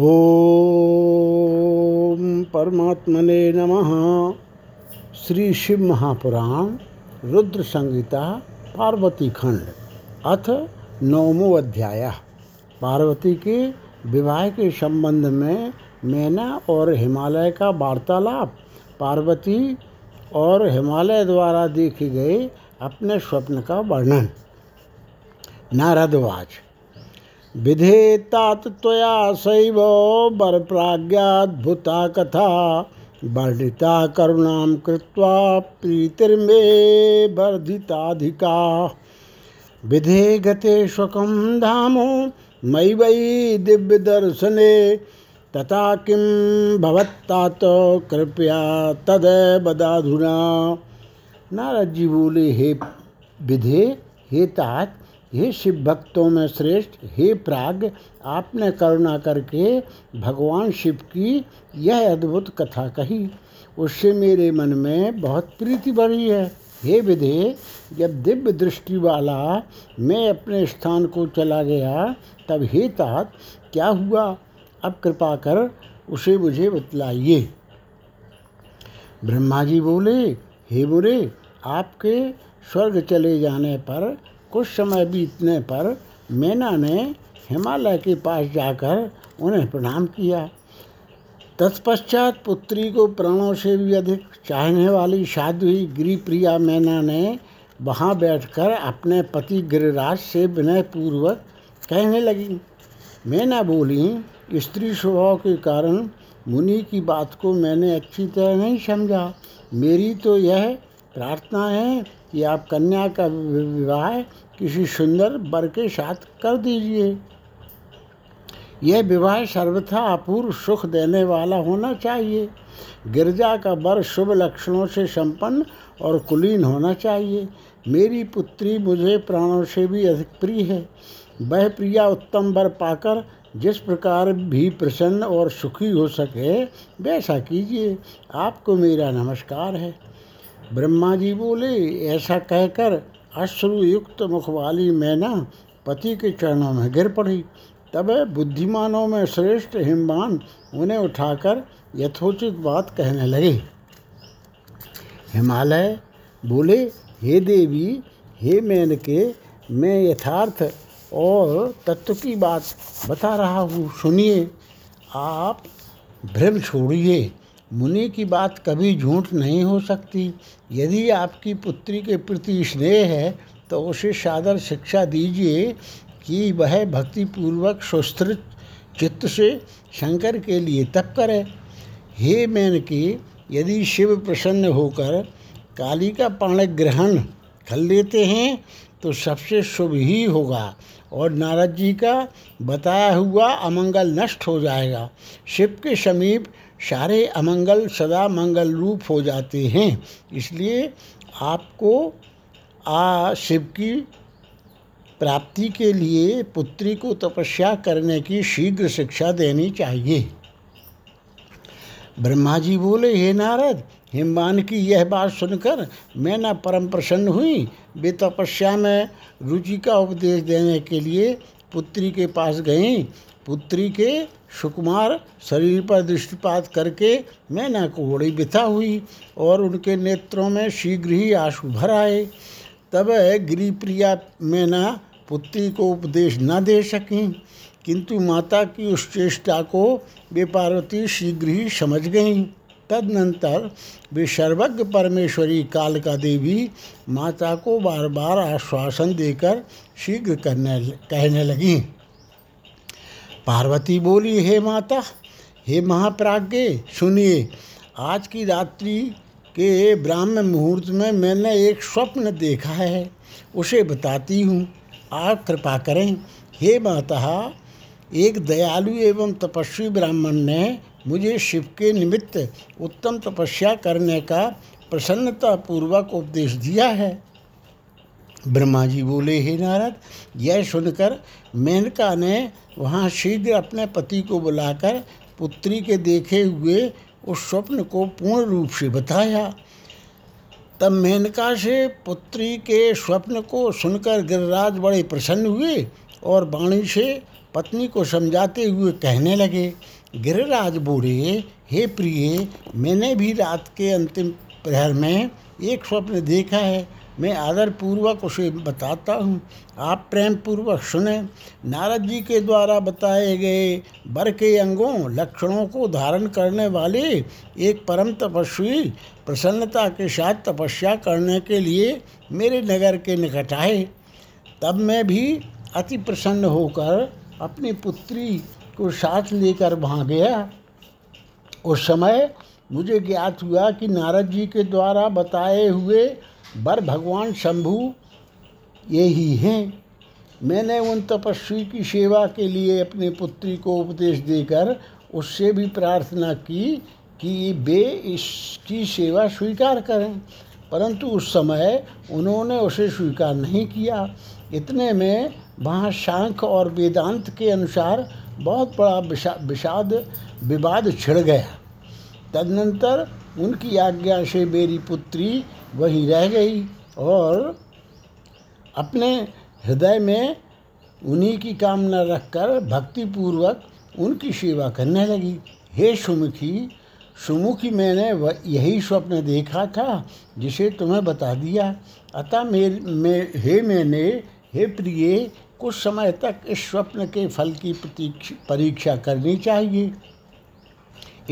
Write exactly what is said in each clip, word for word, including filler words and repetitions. ओम परमात्मने नमः। श्री शिव महापुराण रुद्र संहिता पार्वती खंड अथ नवमो अध्याय। पार्वती के विवाह के संबंध में मैना और हिमालय का वार्तालाप। पार्वती और हिमालय द्वारा देखे गए अपने स्वप्न का वर्णन। नारदवाच विधेतात त्वया सैव वर प्राज्ञाद्भुता कथा वर्णिता करुणां कृत्वा प्रीतिर्मे वर्धिताधिका। विधे गते शुकं धामो मयि वै दिव्य दर्शने तथा किं भवत्तात कृपया तद बदाधुना। नारद जी बोले, हे विधे, हे तात, हे शिव भक्तों में श्रेष्ठ, हे प्राग, आपने करुणा करके भगवान शिव की यह अद्भुत कथा कही, उससे मेरे मन में बहुत प्रीति बढ़ी है। हे विधे, जब दिव्य दृष्टि वाला मैं अपने स्थान को चला गया, तब हे तात क्या हुआ, अब कृपा कर उसे मुझे बतलाइए। ब्रह्मा जी बोले, हे बुरे, आपके स्वर्ग चले जाने पर कुछ समय बीतने पर मैना ने हिमालय के पास जाकर उन्हें प्रणाम किया। तत्पश्चात पुत्री को प्राणों से भी अधिक चाहने वाली साध्वी गिरिप्रिया मैना ने वहां बैठकर अपने पति गिरिराज से विनयपूर्वक कहने लगी। मैना बोली, स्त्री स्वभाव के कारण मुनि की बात को मैंने अच्छी तरह नहीं समझा। मेरी तो यह प्रार्थना है कि आप कन्या का विवाह किसी सुंदर वर के साथ कर दीजिए। यह विवाह सर्वथा अपूर्व सुख देने वाला होना चाहिए। गिरजा का वर शुभ लक्षणों से संपन्न और कुलीन होना चाहिए। मेरी पुत्री मुझे प्राणों से भी अधिक प्रिय है। वह प्रिया उत्तम वर पाकर जिस प्रकार भी प्रसन्न और सुखी हो सके वैसा कीजिए। आपको मेरा नमस्कार है। ब्रह्मा जी बोले, ऐसा कहकर अश्रुयुक्त मुख वाली मैना पति के चरणों में गिर पड़ी। तब बुद्धिमानों में श्रेष्ठ हिमवान उन्हें उठाकर यथोचित बात कहने लगे। हिमालय बोले, हे देवी, हे मैनके, मैं यथार्थ और तत्व की बात बता रहा हूँ, सुनिए। आप भ्रम छोड़िए, मुनि की बात कभी झूठ नहीं हो सकती। यदि आपकी पुत्री के प्रति स्नेह है तो उसे सादर शिक्षा दीजिए कि वह भक्तिपूर्वक सुस्थित चित्त से शंकर के लिए तप करे। हे मैनकी, यदि शिव प्रसन्न होकर काली का पाणिग्रहण कर लेते हैं तो सबसे शुभ ही होगा और नारद जी का बताया हुआ अमंगल नष्ट हो जाएगा। शिव के समीप सारे अमंगल सदा मंगल रूप हो जाते हैं, इसलिए आपको आ शिव की प्राप्ति के लिए पुत्री को तपस्या करने की शीघ्र शिक्षा देनी चाहिए। ब्रह्मा जी बोले, हे नारद, हिमवान की यह बात सुनकर मैना परम प्रसन्न हुई। वे तपस्या में रुचि का उपदेश देने के लिए पुत्री के पास गईं। पुत्री के सुकुमार शरीर पर दृष्टिपात करके मैना को बड़ी व्यथा हुई और उनके नेत्रों में शीघ्र ही आंसू भर आए। तब गिरिप्रिया मैना पुत्री को उपदेश न दे सकीं, किंतु माता की उस चेष्टा को वे पार्वती शीघ्र ही समझ गईं। तदनंतर वे सर्वज्ञ परमेश्वरी कालिका देवी माता को बार बार आश्वासन देकर शीघ्र करने कहने लगीं। पार्वती बोली, हे माता, हे महाप्राज्ञे, सुनिए। आज की रात्रि के ब्राह्म मुहूर्त में मैंने एक स्वप्न देखा है, उसे बताती हूँ, आप कृपा करें। हे माता, एक दयालु एवं तपस्वी ब्राह्मण ने मुझे शिव के निमित्त उत्तम तपस्या करने का प्रसन्नतापूर्वक उपदेश दिया है। ब्रह्मा जी बोले, हे नारद, यह सुनकर मेनका ने वहाँ शीघ्र अपने पति को बुलाकर पुत्री के देखे हुए उस स्वप्न को पूर्ण रूप से बताया। तब मेनका से पुत्री के स्वप्न को सुनकर गिरिराज बड़े प्रसन्न हुए और वाणी से पत्नी को समझाते हुए कहने लगे, गिरिराज बोले, हे प्रिय, मैंने भी रात के अंतिम प्रहर में एक स्वप्न देखा है। मैं आदरपूर्वक उसे बताता हूँ, आप प्रेम पूर्वक सुने। नारद जी के द्वारा बताए गए वर के अंगों लक्षणों को धारण करने वाले एक परम तपस्वी प्रसन्नता के साथ तपस्या करने के लिए मेरे नगर के निकट आए। तब मैं भी अति प्रसन्न होकर अपनी पुत्री को साथ लेकर वहाँ गया। उस समय मुझे ज्ञात हुआ कि नारद जी के द्वारा बताए हुए वर भगवान शंभु ये ही हैं। मैंने उन तपस्वी की सेवा के लिए अपनी पुत्री को उपदेश देकर उससे भी प्रार्थना की कि वे इसकी सेवा स्वीकार करें, परंतु उस समय उन्होंने उसे स्वीकार नहीं किया। इतने में वहाँ सांख्य और वेदांत के अनुसार बहुत बड़ा विषाद विवाद छिड़ गया। तदनंतर उनकी आज्ञा से मेरी पुत्री वहीं रह गई और अपने हृदय में उन्हीं की कामना रखकर भक्तिपूर्वक उनकी सेवा करने लगी। हे सुमुखी सुमुखी मैंने वह यही स्वप्न देखा था जिसे तुम्हें बता दिया। अतः मेरे में हे मैंने हे प्रिय, कुछ समय तक इस स्वप्न के फल की प्रतीक्षा परीक्षा करनी चाहिए।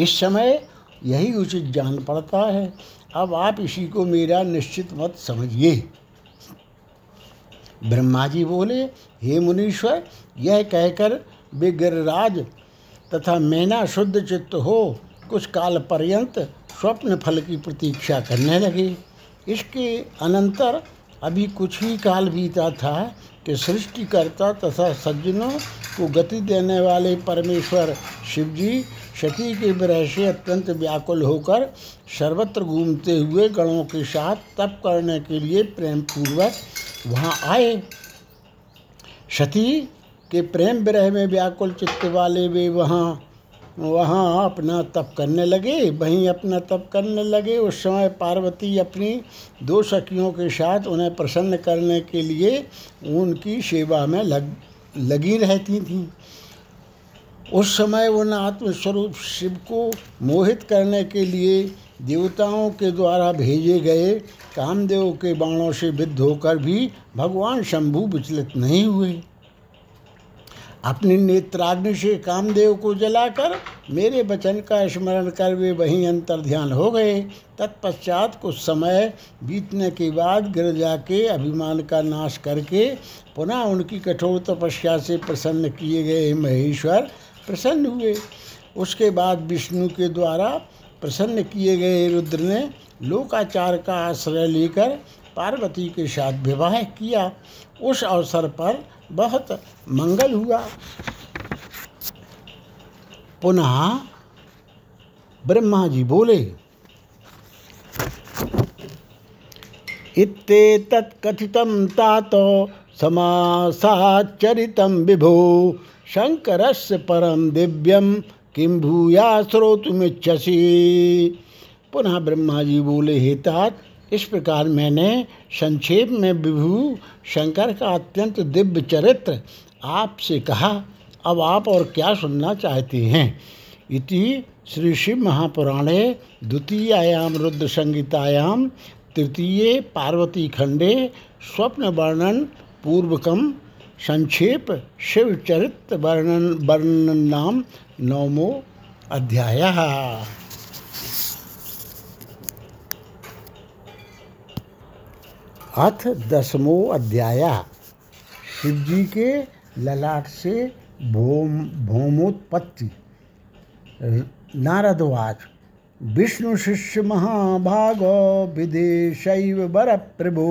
इस समय यही उचित जान पड़ता है। अब आप इसी को मेरा निश्चित मत समझिए। ब्रह्मा जी बोले, हे मुनीश्वर, यह कहकर वे गिरिराज तथा मैना शुद्ध चित्त हो कुछ काल पर्यंत स्वप्न फल की प्रतीक्षा करने लगे। इसके अनंतर अभी कुछ ही काल बीता था कि सृष्टिकर्ता तथा सज्जनों को गति देने वाले परमेश्वर शिवजी शकी के विरह से अत्यंत व्याकुल होकर सर्वत्र घूमते हुए गणों के साथ तप करने के लिए प्रेम पूर्वक वहाँ आए। शती के प्रेम विरह में व्याकुल चित्त वाले वे वहाँ वहाँ अपना तप करने लगे वहीं अपना तप करने लगे। उस समय पार्वती अपनी दो सखियों के साथ उन्हें प्रसन्न करने के लिए उनकी सेवा में लग लगी रहती थीं। उस समय उन आत्मस्वरूप शिव को मोहित करने के लिए देवताओं के द्वारा भेजे गए कामदेव के बाणों से विद्ध होकर भी भगवान शंभु विचलित नहीं हुए। अपने नेत्राग्नि से कामदेव को जलाकर मेरे वचन का स्मरण कर वे वहीं अंतर ध्यान हो गए। तत्पश्चात कुछ समय बीतने के बाद गिरिजा के अभिमान का नाश करके पुनः उनकी कठोर तपस्या से प्रसन्न किए गए महेश्वर प्रसन्न हुए। उसके बाद विष्णु के द्वारा प्रसन्न किए गए रुद्र ने लोकाचार का आश्रय लेकर पार्वती के साथ विवाह किया। उस अवसर पर बहुत मंगल हुआ। पुनः ब्रह्मा जी बोले, इत्ते तत्कथितं तातो समासाचरितं विभो शंकरस्य परम दिव्यम किं भूया श्रोतुमिच्छसि। पुनः ब्रह्मा जी बोले, हे तात, इस प्रकार मैंने संक्षेप में विभु शंकर का अत्यंत दिव्य चरित्र आपसे कहा। अब आप और क्या सुनना चाहते हैं। इति श्री शिव महापुराणे द्वितीयायाम रुद्र संहितायाम तृतीये पार्वती खंडे स्वप्न वर्णन पूर्वकम संक्षेप शिवचरित्र वर्णन वर्णन नाम नवमो अध्यायः। अथ दसमो अध्याय। शिवजी के ललाट से भौम भौमोत्पत्ति। नारदवाच, विष्णु शिष्य महाभाग विदेशैव वर प्रभो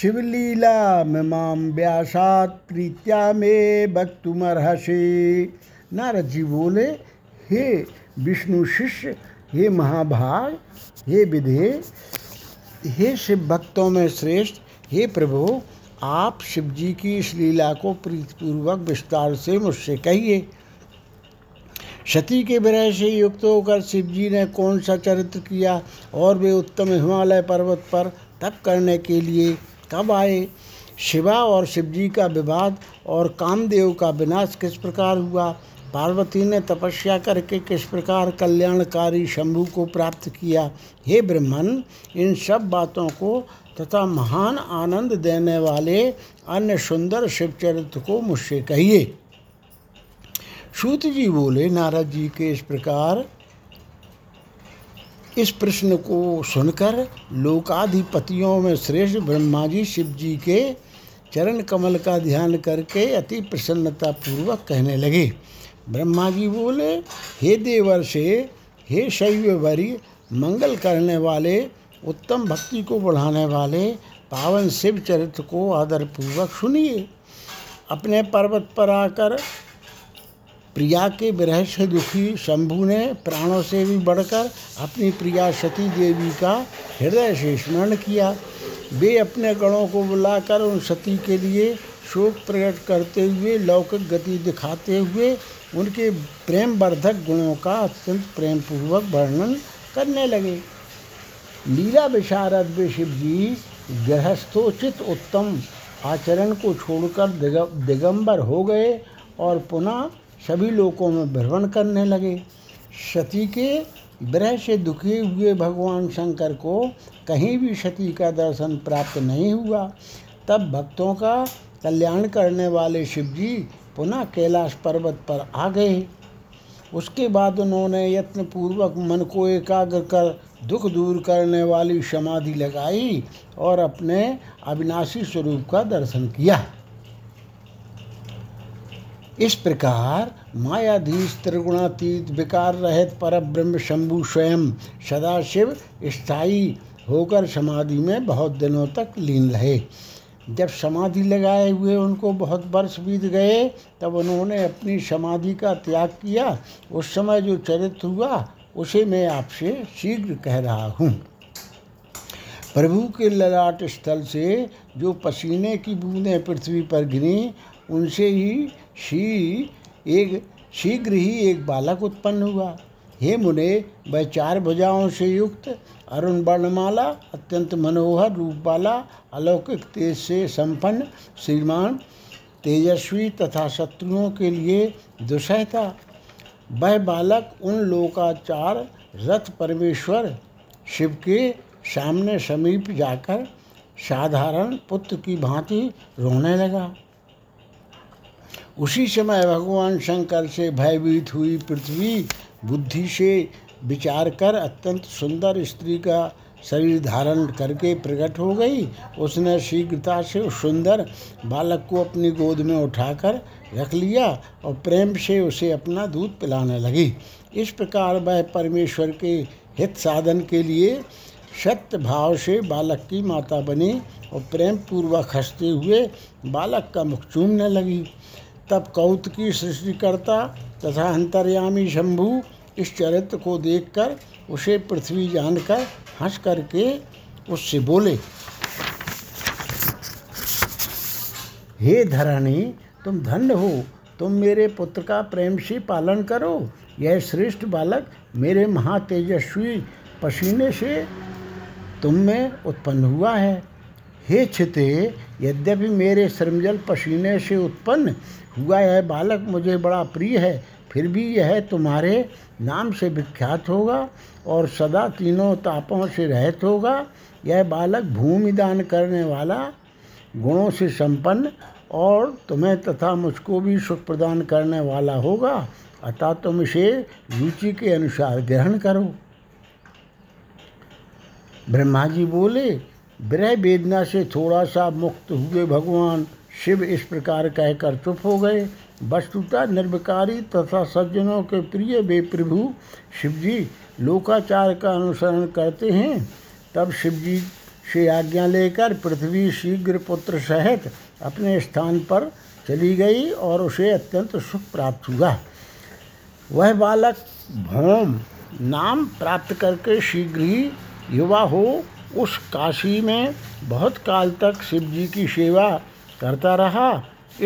शिवलीला माम व्यासात प्रीत्या में वक्तुमर्हसि। नारद जी बोले, हे विष्णु शिष्य, हे महाभाग, हे विदेह, हे शिव भक्तों में श्रेष्ठ, हे प्रभु, आप शिवजी की इस लीला को प्रीतिपूर्वक विस्तार से मुझसे कहिए। शती के विरह से युक्त होकर शिवजी ने कौन सा चरित्र किया और वे उत्तम हिमालय पर्वत पर तप करने के लिए कब आए। शिवा और शिवजी का विवाद और कामदेव का विनाश किस प्रकार हुआ, पार्वती ने तपस्या करके किस प्रकार कल्याणकारी शंभू को प्राप्त किया। हे ब्रह्मन, इन सब बातों को तथा महान आनंद देने वाले अन्य सुंदर शिवचरित्र को मुझसे कहिए। सूत जी बोले, नारद जी के इस प्रकार इस प्रश्न को सुनकर लोकाधिपतियों में श्रेष्ठ ब्रह्मा जी शिव जी के चरण कमल का ध्यान करके अति प्रसन्नता पूर्वक कहने लगे। ब्रह्मा जी बोले, हे देवर्षे, हे शैववरी, मंगल करने वाले, उत्तम भक्ति को बढ़ाने वाले पावन शिव चरित्र को आदरपूर्वक सुनिए। अपने पर्वत पर आकर प्रिया के विरह से दुखी शंभू ने प्राणों से भी बढ़कर अपनी प्रिया सती देवी का हृदय से स्मरण किया। वे अपने गणों को बुलाकर उन सती के लिए शोक प्रकट करते हुए लौकिक गति दिखाते हुए उनके प्रेमवर्धक गुणों का अत्यंत प्रेमपूर्वक वर्णन करने लगे। लीला विशारद वे शिव जी गृहस्थोचित उत्तम आचरण को छोड़कर दिगंबर हो गए और पुनः सभी लोकों में भ्रमण करने लगे। सती के विरह से दुखी हुए भगवान शंकर को कहीं भी सती का दर्शन प्राप्त नहीं हुआ। तब भक्तों का कल्याण करने वाले शिवजी पुनः कैलाश पर्वत पर आ गए। उसके बाद उन्होंने यत्नपूर्वक मन को एकाग्र कर दुख दूर करने वाली समाधि लगाई और अपने अविनाशी स्वरूप का दर्शन किया। इस प्रकार मायाधीश त्रिगुणातीत विकार रहित परब्रह्म शंभु स्वयं सदाशिव स्थायी होकर समाधि में बहुत दिनों तक लीन रहे। जब समाधि लगाए हुए उनको बहुत वर्ष बीत गए तब उन्होंने अपनी समाधि का त्याग किया। उस समय जो चरित्र हुआ उसे मैं आपसे शीघ्र कह रहा हूँ। प्रभु के ललाट स्थल से जो पसीने की बूंदें पृथ्वी पर गिरी उनसे ही शी एक शीघ्र ही एक बालक उत्पन्न हुआ। हे मुने, वह चार भुजाओं से युक्त अरुण वर्णमाला अत्यंत मनोहर रूप वाला अलौकिक तेज से संपन्न श्रीमान तेजस्वी तथा शत्रुओं के लिए दुसह था। वह बालक उन लोकाचार रथ परमेश्वर शिव के सामने समीप जाकर साधारण पुत्र की भांति रोने लगा। उसी समय भगवान शंकर से भयभीत हुई पृथ्वी बुद्धि से विचार कर अत्यंत सुंदर स्त्री का शरीर धारण करके प्रकट हो गई। उसने शीघ्रता से उस सुंदर बालक को अपनी गोद में उठाकर रख लिया और प्रेम से उसे अपना दूध पिलाने लगी। इस प्रकार वह परमेश्वर के हित साधन के लिए सत्य भाव से बालक की माता बनी और प्रेम पूर्वक हंसते हुए बालक का मुख चूमने लगी। तब कौत की सृष्टिकर्ता तथा अंतर्यामी शंभु इस चरित्र को देखकर उसे पृथ्वी जानकर हंस करके उससे बोले, हे धरणी, तुम धन्य हो। तुम मेरे पुत्र का प्रेम से पालन करो। यह श्रेष्ठ बालक मेरे महातेजस्वी पसीने से तुम में उत्पन्न हुआ है। हे क्षिते, यद्यपि मेरे श्रमजल पसीने से उत्पन्न हुआ यह बालक मुझे बड़ा प्रिय है, फिर भी यह तुम्हारे नाम से विख्यात होगा और सदा तीनों तापों से रहित होगा। यह बालक भूमिदान करने वाला, गुणों से संपन्न और तुम्हें तथा मुझको भी सुख प्रदान करने वाला होगा। अतः तुम इसे रुचि के अनुसार ग्रहण करो। ब्रह्मा जी बोले, विरह वेदना से थोड़ा सा मुक्त हुए भगवान शिव इस प्रकार कहकर चुप हो गए। वस्तुतः निर्विकारी तथा सज्जनों के प्रिय वे प्रभु शिवजी लोकाचार का अनुसरण करते हैं। तब शिवजी से आज्ञा लेकर पृथ्वी शीघ्र पुत्र सहित अपने स्थान पर चली गई और उसे अत्यंत सुख प्राप्त हुआ। वह बालक भौम नाम प्राप्त करके शीघ्र ही युवा हो उस काशी में बहुत काल तक शिवजी की सेवा करता रहा।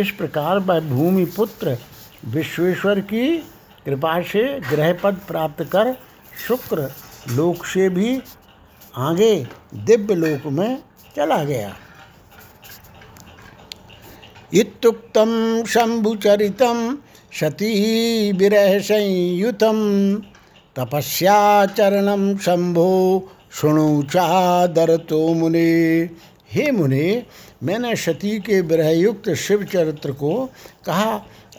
इस प्रकार वह भूमिपुत्र विश्वेश्वर की कृपा से ग्रहपद प्राप्त कर शुक्र लोक से भी आगे दिव्य लोक में चला गया। इत्युक्तं शंभुचरितं सती विरह संयुतं तपस्याचरणं शंभो शुणु चादर तो मुने। हे मुने, मैंने सती के विरहयुक्त शिव चरित्र को कहा,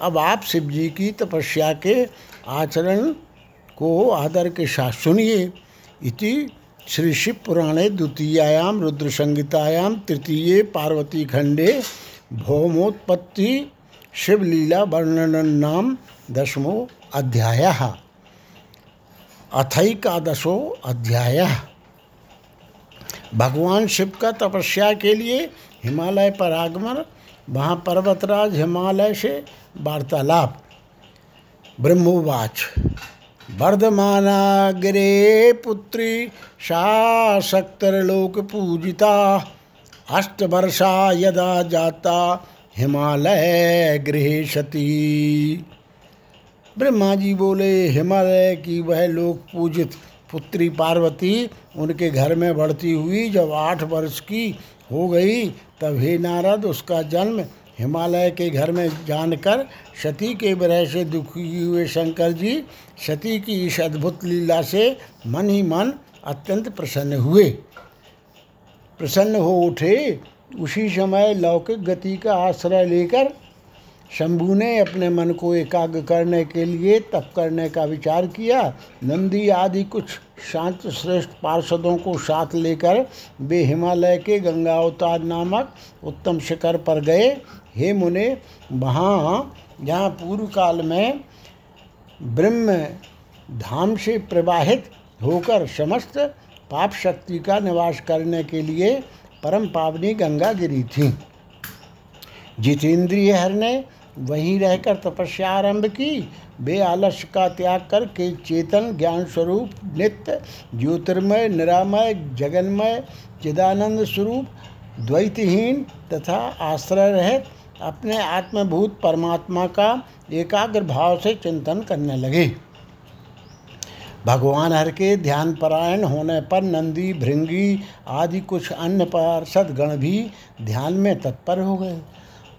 अब आप शिव जी की तपस्या के आचरण को आदर के साथ सुनिए। इति श्री शिव पुराणे द्वितीयायाम रुद्र संहितायाम तृतीये पार्वती खंडे भौमोत्पत्ति शिवलीला वर्णनन नाम दशमो अध्यायः अथैकादशो अध्यायः। भगवान शिव का तपस्या के लिए हिमालय पर आगमन, वहाँ पर्वतराज हिमालय से वार्तालाप। ब्रह्मोवाच वर्धमाना गिरे पुत्री शासकलोक पूजिता अष्टवर्षा यदा जाता हिमालय गृहे सती। ब्रह्मा जी बोले, हिमालय की वह लोक पूजित पुत्री पार्वती उनके घर में बढ़ती हुई जब आठ वर्ष की हो गई, तब हे नारद, उसका जन्म हिमालय के घर में जानकर सती के विरह से दुखी हुए शंकर जी सती की इस अद्भुत लीला से मन ही मन अत्यंत प्रसन्न हुए प्रसन्न हो उठे। उसी समय लौकिक गति का आश्रय लेकर शंभू ने अपने मन को एकाग्र करने के लिए तप करने का विचार किया। नंदी आदि कुछ शांत श्रेष्ठ पार्षदों को साथ लेकर वे हिमालय के गंगावतार नामक उत्तम शिखर पर गए। हे मुने, वहाँ जहाँ पूर्व काल में ब्रह्म धाम से प्रवाहित होकर समस्त पाप शक्ति का निवास करने के लिए परम पावनी गंगा गिरी थी, जितेंद्रिय हर ने वहीं रहकर तपस्या आरंभ की। वे आलस्य का त्याग करके चेतन ज्ञान स्वरूप नित्य ज्योतिर्मय निरामय जगन्मय चिदानंद स्वरूप द्वैतहीन तथा आश्रय रहित अपने आत्मभूत परमात्मा का एकाग्र भाव से चिंतन करने लगे। भगवान हर के ध्यान परायण होने पर नंदी भृंगी आदि कुछ अन्य पार्षद गण भी ध्यान में तत्पर हो गए।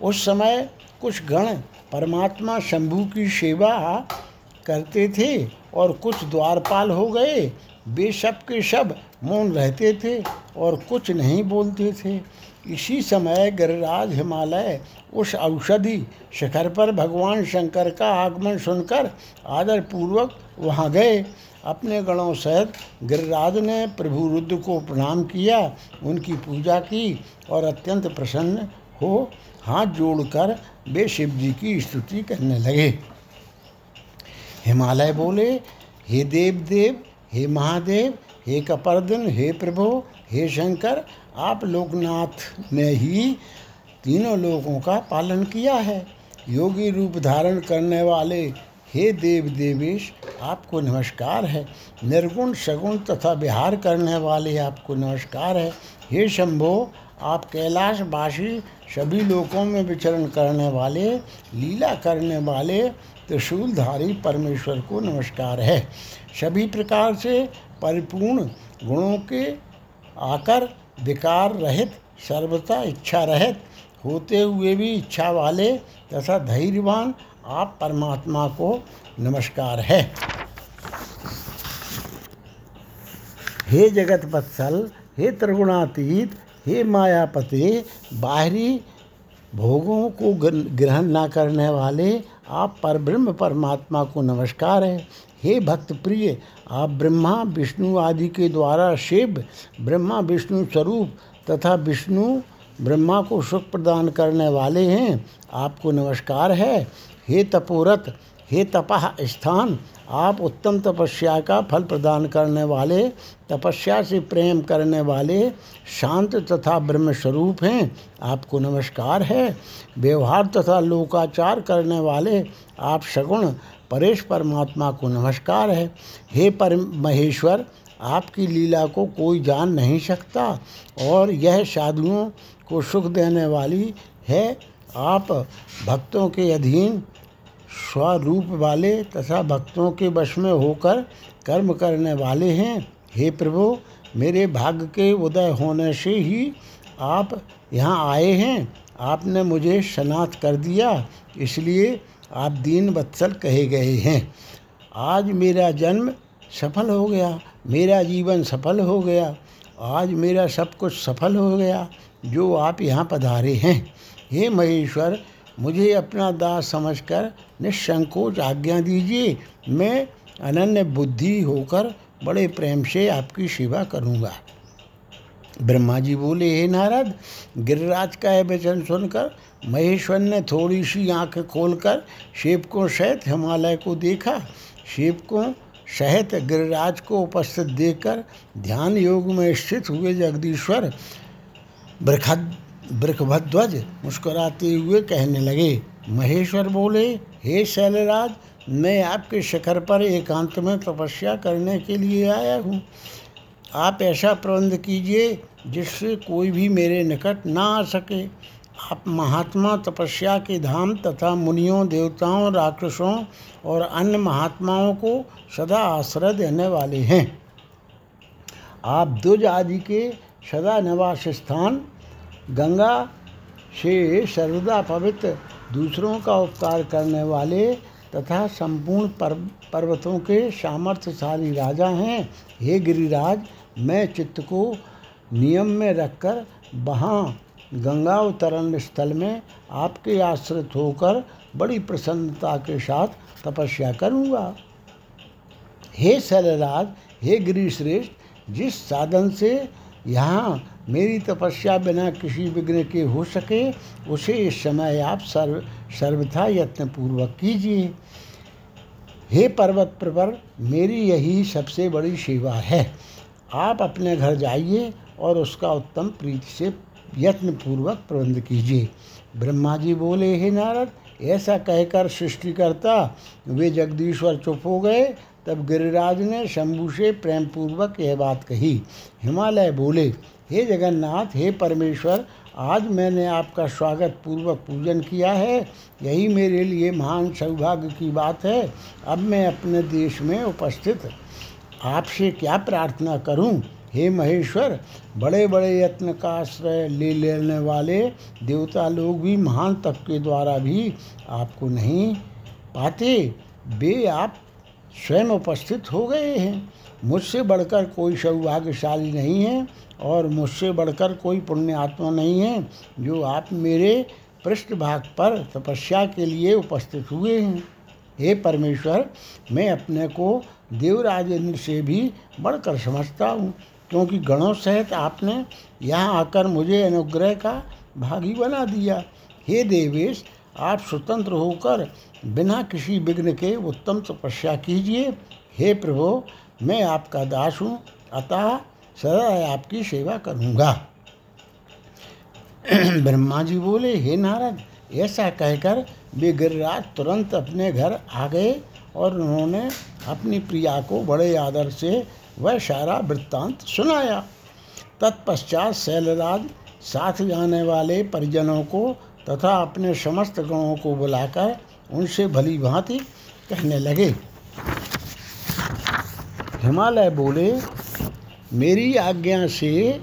उस समय कुछ गण परमात्मा शंभू की सेवा करते थे और कुछ द्वारपाल हो गए। वे सब के सब मौन रहते थे और कुछ नहीं बोलते थे। इसी समय गिरिराज हिमालय उस औषधि शिखर पर भगवान शंकर का आगमन सुनकर आदरपूर्वक वहाँ गए। अपने गणों सहित गिरिराज ने प्रभु रुद्र को प्रणाम किया, उनकी पूजा की और अत्यंत प्रसन्न हो हाथ जोड़कर वे शिव जी की स्तुति करने लगे। हिमालय बोले, हे देव देव, हे महादेव, हे कपर्दन, हे प्रभु, हे शंकर, आप लोकनाथ ने ही तीनों लोकों का पालन किया है। योगी रूप धारण करने वाले हे देव देवेश, आपको नमस्कार है। निर्गुण सगुण तथा विहार करने वाले आपको नमस्कार है। हे शंभो, आप कैलाशवासी सभी लोकों में विचरण करने वाले लीला करने वाले त्रिशूलधारी परमेश्वर को नमस्कार है। सभी प्रकार से परिपूर्ण गुणों के आकर विकार रहित सर्वथा इच्छा रहित होते हुए भी इच्छा वाले तथा धैर्यवान आप परमात्मा को नमस्कार है। हे जगत वत्सल, हे त्रिगुणातीत, हे मायापते, बाहरी भोगों को ग्रहण ना करने वाले आप पर ब्रह्म परमात्मा को नमस्कार है। हे भक्त प्रिय, आप ब्रह्मा विष्णु आदि के द्वारा शिव ब्रह्मा विष्णु स्वरूप तथा विष्णु ब्रह्मा को सुख प्रदान करने वाले हैं, आपको नमस्कार है। हे तपोरत, हे तपह स्थान, आप उत्तम तपस्या का फल प्रदान करने वाले तपस्या से प्रेम करने वाले शांत तथा ब्रह्म स्वरूप हैं, आपको नमस्कार है। व्यवहार तथा लोकाचार करने वाले आप सगुण परेश परमात्मा को नमस्कार है। हे पर महेश्वर, आपकी लीला को कोई जान नहीं सकता और यह साधुओं को सुख देने वाली है। आप भक्तों के अधीन स्वरूप वाले तथा भक्तों के वश में होकर कर्म करने वाले हैं। हे प्रभु, मेरे भाग्य के उदय होने से ही आप यहाँ आए हैं। आपने मुझे शनाख्त कर दिया, इसलिए आप दीन बत्सल कहे गए हैं। आज मेरा जन्म सफल हो गया, मेरा जीवन सफल हो गया, आज मेरा सब कुछ सफल हो गया जो आप यहाँ पधारे हैं। हे महेश्वर, मुझे अपना दास समझकर निसंकोच आज्ञा दीजिए। मैं अनन्य बुद्धि होकर बड़े प्रेम से आपकी सेवा करूँगा। ब्रह्मा जी बोले, हे नारद, गिरिराज का यह वचन सुनकर महेश्वर ने थोड़ी सी आँखें खोलकर सेवकों सहित हिमालय को देखा। सेवकों सहित गिरिराज को उपस्थित देखकर ध्यान योग में स्थित हुए जगदीश्वर बृखभध्वज मुस्कुराते हुए कहने लगे। महेश्वर बोले, हे शैलराज, मैं आपके शिखर पर एकांत में तपस्या करने के लिए आया हूँ। आप ऐसा प्रबंध कीजिए जिससे कोई भी मेरे निकट ना आ सके। आप महात्मा, तपस्या के धाम तथा मुनियों, देवताओं, राक्षसों और अन्य महात्माओं को सदा आश्रय देने वाले हैं। आप द्विज आदि के सदा निवास स्थान, गंगा से सर्वदा पवित्र, दूसरों का उपकार करने वाले तथा संपूर्ण पर्व पर्वतों के सामर्थ्यशाली राजा हैं। हे गिरिराज, मैं चित्त को नियम में रखकर वहाँ गंगा उतरण स्थल में आपके आश्रित होकर बड़ी प्रसन्नता के साथ तपस्या करूँगा। हे शैलराज, हे गिरिश्रेष्ठ, जिस साधन से यहाँ मेरी तपस्या बिना किसी विघ्न के हो सके, उसे इस समय आप सर्व सर्वथा यत्नपूर्वक कीजिए। हे पर्वत प्रवर, मेरी यही सबसे बड़ी सेवा है। आप अपने घर जाइए और उसका उत्तम प्रीति से यत्नपूर्वक प्रबंध कीजिए। ब्रह्मा जी बोले, हे नारद, ऐसा कहकर सृष्टिकर्ता वे जगदीश्वर चुप हो गए। तब गिरिराज ने शंभू से प्रेमपूर्वक यह बात कही। हिमालय बोले, हे जगन्नाथ, हे परमेश्वर, आज मैंने आपका स्वागत पूर्वक पूजन किया है। यही मेरे लिए महान सौभाग्य की बात है। अब मैं अपने देश में उपस्थित आपसे क्या प्रार्थना करूं? हे महेश्वर, बड़े बड़े यत्न का आश्रय ले लेने वाले देवता लोग भी महान तप के द्वारा भी आपको नहीं पाते। वे आप स्वयं उपस्थित हो गए हैं। मुझसे बढ़कर कोई सौभाग्यशाली नहीं है और मुझसे बढ़कर कोई पुण्यात्मा नहीं है जो आप मेरे पृष्ठभाग पर तपस्या के लिए उपस्थित हुए हैं। हे परमेश्वर, मैं अपने को देवराजेंद्र से भी बढ़कर समझता हूँ, क्योंकि गणों सहित आपने यहाँ आकर मुझे अनुग्रह का भागी बना दिया। हे देवेश, आप स्वतंत्र होकर बिना किसी विघ्न के उत्तम तपस्या कीजिए। हे प्रभो, मैं आपका दास हूँ, अतः सदा आपकी सेवा करूँगा। ब्रह्मा जी बोले, हे नारद, ऐसा कहकर वे गिरिराज तुरंत अपने घर आ गए और उन्होंने अपनी प्रिया को बड़े आदर से वह सारा वृत्तांत सुनाया। तत्पश्चात शैलराज साथ जाने वाले परिजनों को तथा अपने समस्त गणों को बुलाकर उनसे भली भांति कहने लगे। हिमालय बोले, मेरी आज्ञा से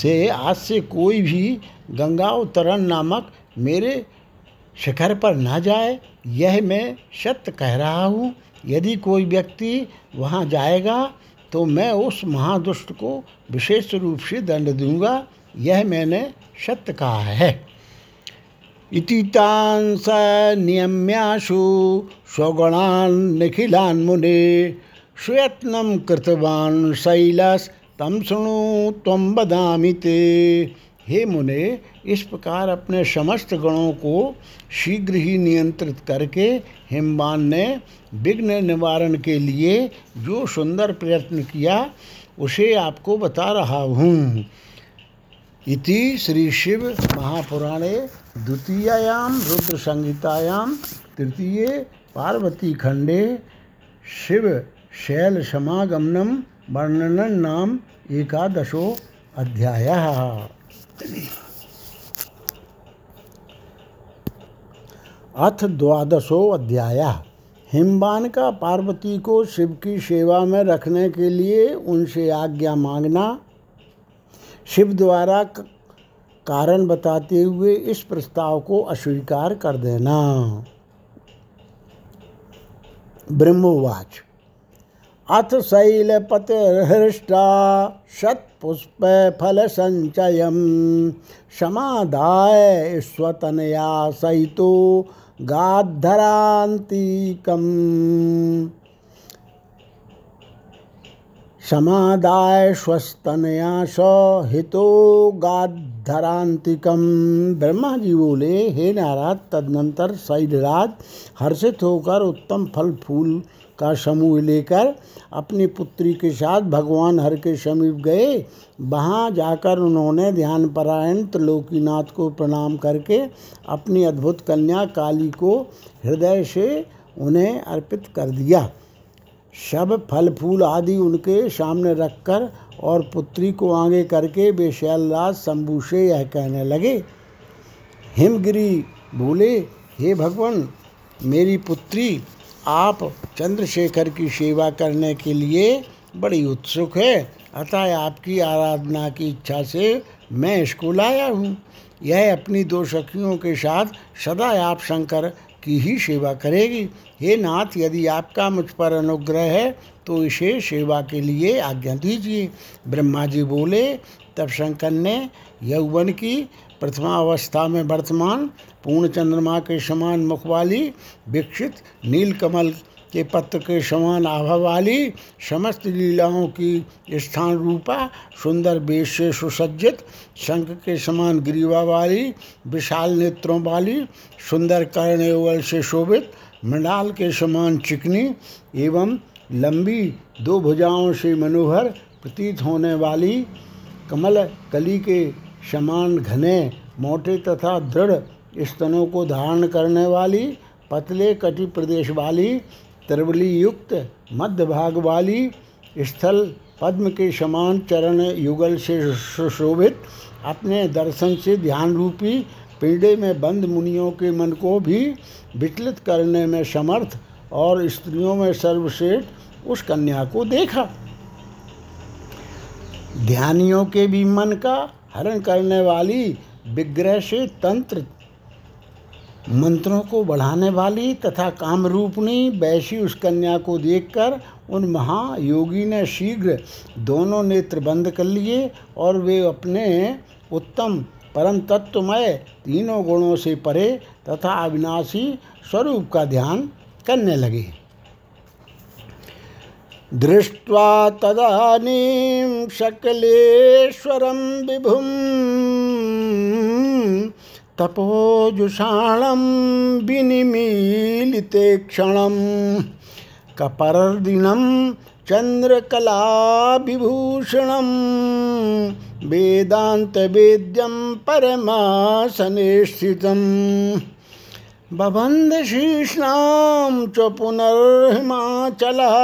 से आज से कोई भी गंगा उतरण नामक मेरे शिखर पर ना जाए। यह मैं सत्य कह रहा हूँ। यदि कोई व्यक्ति वहाँ जाएगा तो मैं उस महादुष्ट को विशेष रूप से दंड दूंगा। यह मैंने सत्य कहा है। इति तान् स नियम्याशु स्वगुणान् निखिलान् मुने स्वयत्नं कृतवान् शैलस् तं शृणु त्वं वदामि ते। हे मुने, इस प्रकार अपने समस्त गणों को शीघ्र ही नियंत्रित करके हिमवान ने विघ्न निवारण के लिए जो सुंदर प्रयत्न किया उसे आपको बता रहा हूँ। इति श्री शिव महापुराणे द्वितीयायाम रुद्र संहितायाम तृतीये पार्वती खंडे शिव शैल समागमनम वर्णनन नाम एकादशो अध्यायः। अथ द्वादशो अध्यायः। हिमवान का पार्वती को शिव की सेवा में रखने के लिए उनसे आज्ञा मांगना, शिव द्वारा कारण बताते हुए इस प्रस्ताव को अस्वीकार कर देना। ब्रह्मवाच अथ शैलपतिर्हृष्टा शतपुष्प फल संचयम समादाय स्वतनया सहितो गाद्धरान्तिकम् समादाय स्वस्तनया सहितो गाद्धरान्तिकम्। ब्रह्मा जी बोले, हे नारद, तदनंतर शैलराज हर्षित होकर उत्तम फल फूल का समूह लेकर अपनी पुत्री के साथ भगवान हर के समीप गए। वहाँ जाकर उन्होंने ध्यानपरायण त्रिलोकीनाथ को प्रणाम करके अपनी अद्भुत कन्या काली को हृदय से उन्हें अर्पित कर दिया। सब फल फूल आदि उनके सामने रखकर और पुत्री को आगे करके वे शैलराज शंभु से यह कहने लगे। हिमगिरी बोले, हे भगवान, मेरी पुत्री आप चंद्रशेखर की सेवा करने के लिए बड़ी उत्सुक है, अतः आपकी आराधना की इच्छा से मैं इसको लाया हूँ। यह अपनी दो सखियों के साथ सदा आप शंकर की ही सेवा करेगी। हे नाथ, यदि आपका मुझ पर अनुग्रह है तो इसे सेवा के लिए आज्ञा दीजिए। ब्रह्मा जी बोले, तब शंकर ने यौवन की प्रथमा अवस्था में वर्तमान पूर्ण चंद्रमा के समान मुख वाली, विकसित नीलकमल के पत्र के समान आभा वाली, समस्त लीलाओं की स्थान रूपा, सुंदर वेश से सुसज्जित, शंख के समान ग्रीवा वाली, विशाल नेत्रों वाली, सुंदर कर्णेवल से शोभित, मृणाल के समान चिकनी एवं लंबी दो भुजाओं से मनोहर प्रतीत होने वाली, कमल कली के समान घने मोटे तथा दृढ़ स्तनों को धारण करने वाली, पतले कटी प्रदेश वाली, तरवली युक्त मध्य भाग वाली, स्थल पद्म के समान चरण युगल से सुशोभित, अपने दर्शन से ध्यान रूपी पीड़े में बंद मुनियों के मन को भी विचलित करने में समर्थ और स्त्रियों में सर्वश्रेष्ठ उस कन्या को देखा। ध्यानियों के भी मन का हरण करने वाली, विग्रह से तंत्र मंत्रों को बढ़ाने वाली तथा कामरूपणी वैसी उस कन्या को देखकर उन महायोगी ने शीघ्र दोनों नेत्र बंद कर लिए और वे अपने उत्तम परम तत्वमय तीनों गुणों से परे तथा अविनाशी स्वरूप का ध्यान करने लगे। दृष्ट्वा तदानीं सकलेश्वरं विभुं तपोजुषाणं विनिमीलितेक्षणं कपर्दिनं चंद्रकलाविभूषणं वेदान्तवेद्यं परमासने स्थितं बबन्धशीर्षां च पुनर्हिमाचलः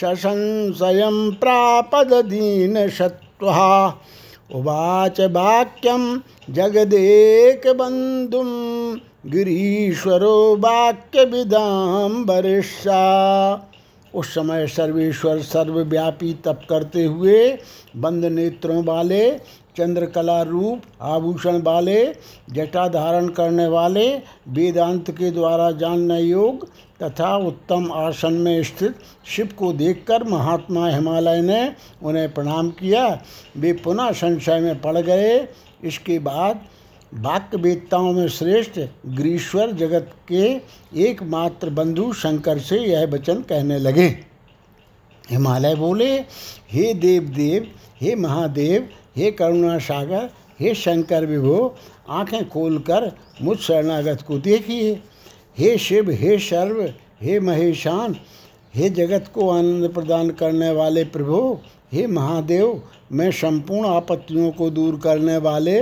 शशंसयं प्रापदीन सत्त्वा उवाच वाक्यं जगदेकबन्धुं गिरीश्वरो वाक्यविदां वरिष्ठा। उस समय सर्वेश्वर सर्वव्यापी तप करते हुए बंद नेत्रों वाले, चंद्रकला रूप आभूषण वाले, जटा धारण करने वाले, वेदांत के द्वारा जानने योग तथा उत्तम आसन में स्थित शिव को देखकर महात्मा हिमालय ने उन्हें प्रणाम किया। वे पुनः संशय में पड़ गए। इसके बाद वाक्य वेदताओं में श्रेष्ठ ग्रीश्वर जगत के एकमात्र बंधु शंकर से यह वचन कहने लगे। हिमालय बोले, हे देवदेव, हे महादेव, हे करुणा सागर, हे शंकर विभो, आंखें खोलकर मुझ शरणागत को देखिए। हे शिव, हे सर्व, हे महेशान, हे जगत को आनंद प्रदान करने वाले प्रभो, हे महादेव, मैं संपूर्ण आपत्तियों को दूर करने वाले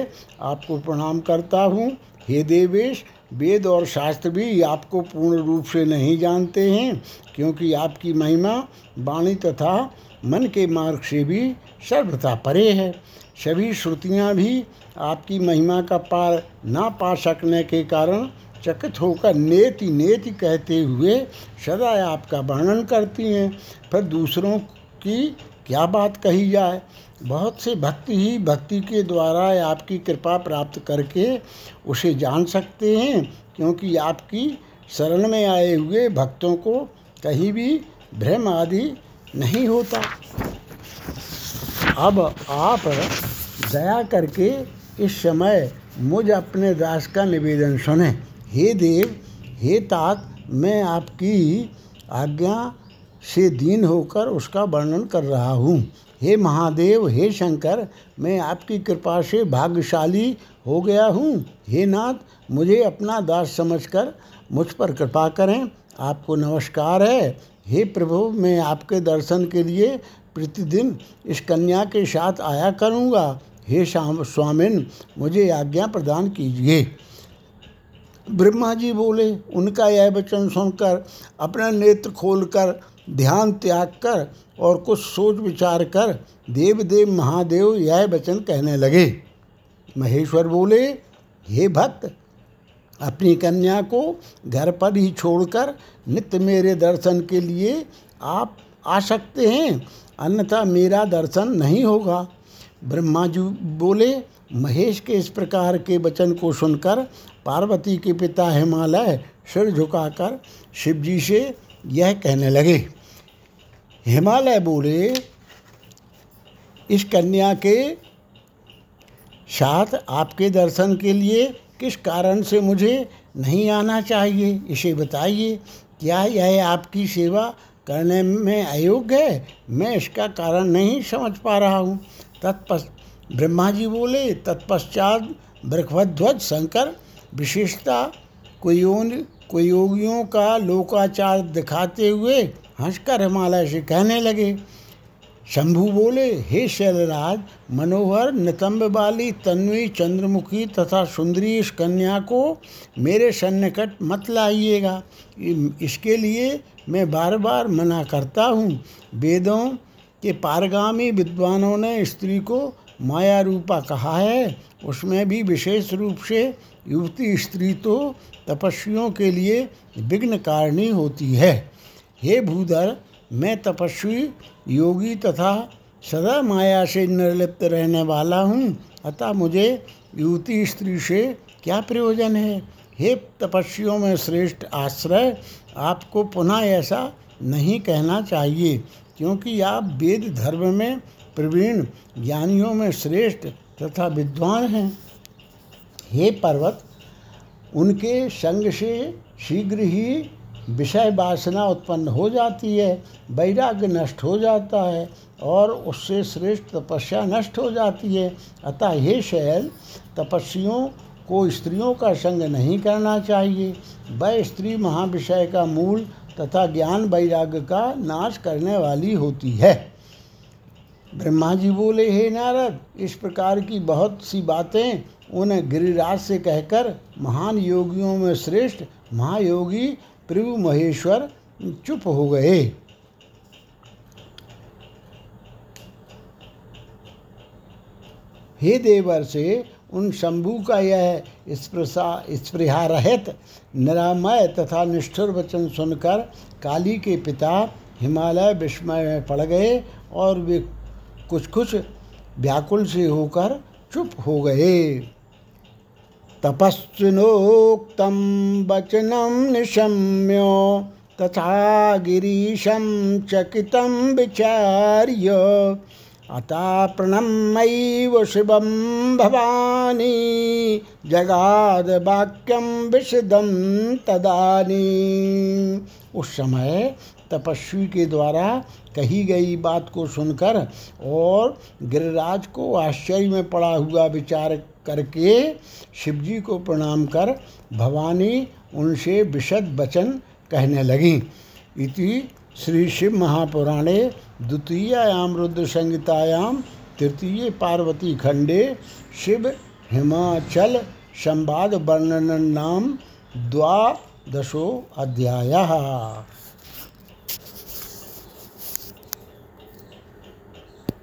आपको प्रणाम करता हूँ। हे देवेश, वेद और शास्त्र भी आपको पूर्ण रूप से नहीं जानते हैं, क्योंकि आपकी महिमा वाणी तथा मन के मार्ग से भी सर्वथा परे है। सभी श्रुतियाँ भी आपकी महिमा का पार ना पा सकने के कारण चकित होकर नेति नेति कहते हुए सदा आपका वर्णन करती हैं, फिर दूसरों की क्या बात कही जाए। बहुत से भक्ति ही भक्ति के द्वारा आपकी कृपा प्राप्त करके उसे जान सकते हैं, क्योंकि आपकी शरण में आए हुए भक्तों को कहीं भी भ्रम आदि नहीं होता। अब आप दया करके इस समय मुझ अपने दास का निवेदन सुने। हे देव, हे तात, मैं आपकी आज्ञा से दीन होकर उसका वर्णन कर रहा हूँ। हे महादेव, हे शंकर, मैं आपकी कृपा से भाग्यशाली हो गया हूँ। हे नाथ, मुझे अपना दास समझकर मुझ पर कृपा करें। आपको नमस्कार है। हे प्रभु, मैं आपके दर्शन के लिए प्रतिदिन इस कन्या के साथ आया करूँगा। हे श्याम स्वामिन, मुझे आज्ञा प्रदान कीजिए। ब्रह्मा जी बोले। उनका यह वचन सुनकर अपना नेत्र खोलकर ध्यान त्याग कर और कुछ सोच विचार कर देवदेव महादेव यह वचन कहने लगे। महेश्वर बोले, हे भक्त, अपनी कन्या को घर पर ही छोड़कर नित्य मेरे दर्शन के लिए आप आ सकते हैं, अन्यथा मेरा दर्शन नहीं होगा। ब्रह्मा जी बोले। महेश के इस प्रकार के वचन को सुनकर पार्वती के पिता हिमालय सिर झुकाकर शिवजी से यह कहने लगे। हिमालय बोले, इस कन्या के साथ आपके दर्शन के लिए किस कारण से मुझे नहीं आना चाहिए, इसे बताइए। क्या यह आपकी सेवा करने में अयोग्य है? मैं इसका कारण नहीं समझ पा रहा हूँ। तत्पश्चात ब्रह्मा जी बोले। तत्पश्चात बृहद्वज शंकर, विशेषता कोयोन कुयोगियों का लोकाचार दिखाते हुए हंसकर हिमालय से कहने लगे। शंभु बोले। हे शैलराज, मनोहर नितंब वाली तन्वी चंद्रमुखी तथा सुंदरी इस कन्या को मेरे सन्निकट मत लाइएगा। इसके लिए मैं बार बार मना करता हूँ। वेदों के पारगामी विद्वानों ने स्त्री को माया रूपा कहा है, उसमें भी विशेष रूप से युवती स्त्री तो तपस्वियों के लिए विघ्न कारिणी होती है। हे भूधर, मैं तपस्वी योगी तथा सदा माया से निर्लिप्त रहने वाला हूँ, अतः मुझे युवती स्त्री से क्या प्रयोजन है। हे तपस्वियों में श्रेष्ठ आश्रय, आपको पुनः ऐसा नहीं कहना चाहिए, क्योंकि आप वेद धर्म में प्रवीण, ज्ञानियों में श्रेष्ठ तथा विद्वान हैं। हे पर्वत, उनके संग से शीघ्र ही विषय वासना उत्पन्न हो जाती है, वैराग्य नष्ट हो जाता है और उससे श्रेष्ठ तपस्या नष्ट हो जाती है। अतः हे शैल, तपस्वियों को स्त्रियों का संग नहीं करना चाहिए। वह स्त्री महाविषय का मूल तथा ज्ञान वैराग्य का नाश करने वाली होती है। ब्रह्मा जी बोले। हे नारद, इस प्रकार की बहुत सी बातें उन्हें गिरिराज से कहकर महान योगियों में श्रेष्ठ महायोगी प्रभु महेश्वर चुप हो गए। हे देवर से उन शंभु का यह स्पृहा रहित निरामय तथा निष्ठुर वचन सुनकर काली के पिता हिमालय विस्मय में पड़ गए और वे कुछ कुछ व्याकुल से होकर चुप हो गए। तपस्विनोक्तं वचनं निशम्यो तथा गिरीशं चकितं विचार्य अतः प्रणम्यैव शिवं भवानी जगाद वाक्यं विशदं तदानी। उस समय तपस्वी के द्वारा कही गई बात को सुनकर और गिरिराज को आश्चर्य में पड़ा हुआ विचार करके शिवजी को प्रणाम कर भवानी उनसे विशद वचन कहने लगी। इति श्री शिव महापुराणे द्वितीयायाम रुद्र संहितायाम तृतीय पार्वती खंडे शिव हिमाचल संवाद वर्णन नाम द्वादशो अध्यायः।